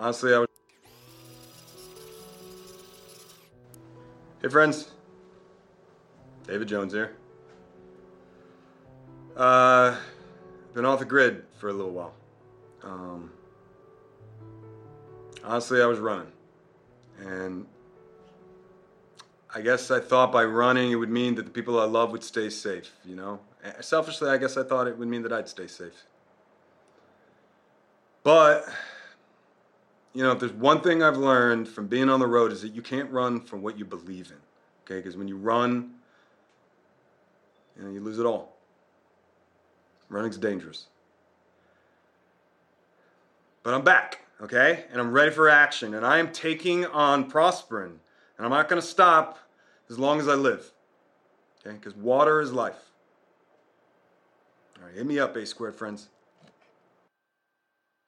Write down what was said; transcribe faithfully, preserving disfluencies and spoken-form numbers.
Honestly, I was... Hey friends, David Jones here. Uh, been off the grid for a little while. Um, honestly, I was running, and I guess I thought by running it would mean that the people I love would stay safe, you know? Selfishly, I guess I thought it would mean that I'd stay safe. But, you know, if there's one thing I've learned from being on the road is that you can't run from what you believe in, okay? Because when you run, you know, you lose it all. Running's dangerous. But I'm back, okay? And I'm ready for action, and I am taking on Prosperin, and I'm not gonna stop as long as I live, okay? Because water is life. All right, hit me up, A-squared friends.